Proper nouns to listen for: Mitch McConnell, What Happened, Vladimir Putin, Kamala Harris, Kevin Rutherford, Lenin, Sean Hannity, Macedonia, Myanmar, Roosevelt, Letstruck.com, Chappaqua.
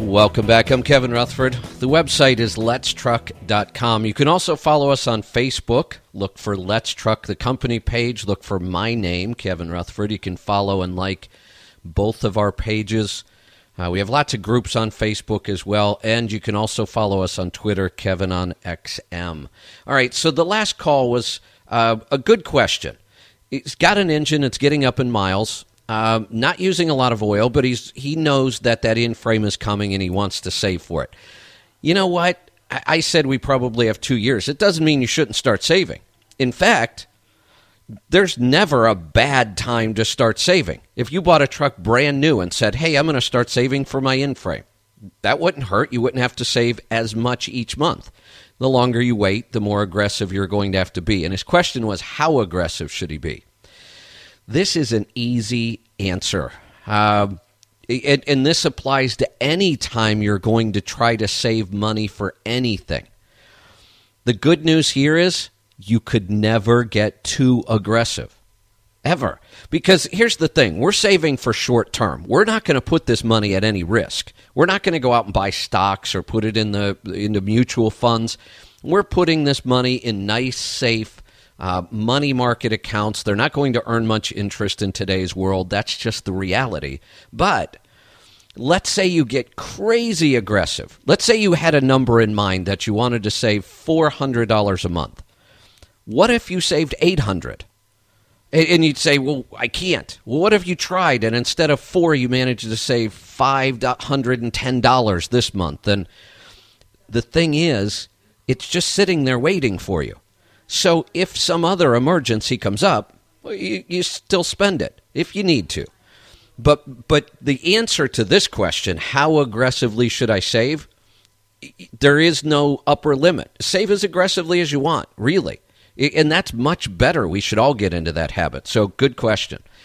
Welcome back. I'm Kevin Rutherford. The website is Letstruck.com. You can also follow us on Facebook. Look for Let's Truck, the company page. Look for my name, Kevin Rutherford. You can follow and like both of our pages. We have lots of groups on Facebook as well, and you can also follow us on Twitter, Kevin on XM. All right, so the last call was a good question. He's got an engine. It's getting up in miles. Not using a lot of oil, but he knows that in-frame is coming and he wants to save for it. You know what? I said we probably have 2 years. It doesn't mean you shouldn't start saving. In fact, there's never a bad time to start saving. If you bought a truck brand new and said, hey, I'm going to start saving for my in-frame, that wouldn't hurt. You wouldn't have to save as much each month. The longer you wait, the more aggressive you're going to have to be. And his question was, how aggressive should he be? This is an easy answer, and this applies to any time you're going to try to save money for anything. The good news here is you could never get too aggressive, ever, because here's the thing. We're saving for short term. We're not going to put this money at any risk. We're not going to go out and buy stocks or put it into mutual funds. We're putting this money in nice, safe money market accounts. They're not going to earn much interest in today's world. That's just the reality. But let's say you get crazy aggressive. Let's say you had a number in mind that you wanted to save $400 a month. What if you saved $800? And you'd say, well, I can't. Well, what if you tried and instead of $400, you managed to save $510 this month? And the thing is, it's just sitting there waiting for you. So if some other emergency comes up, well, you still spend it if you need to. But the answer to this question, how aggressively should I save? There is no upper limit. Save as aggressively as you want, really. And that's much better. We should all get into that habit. So good question.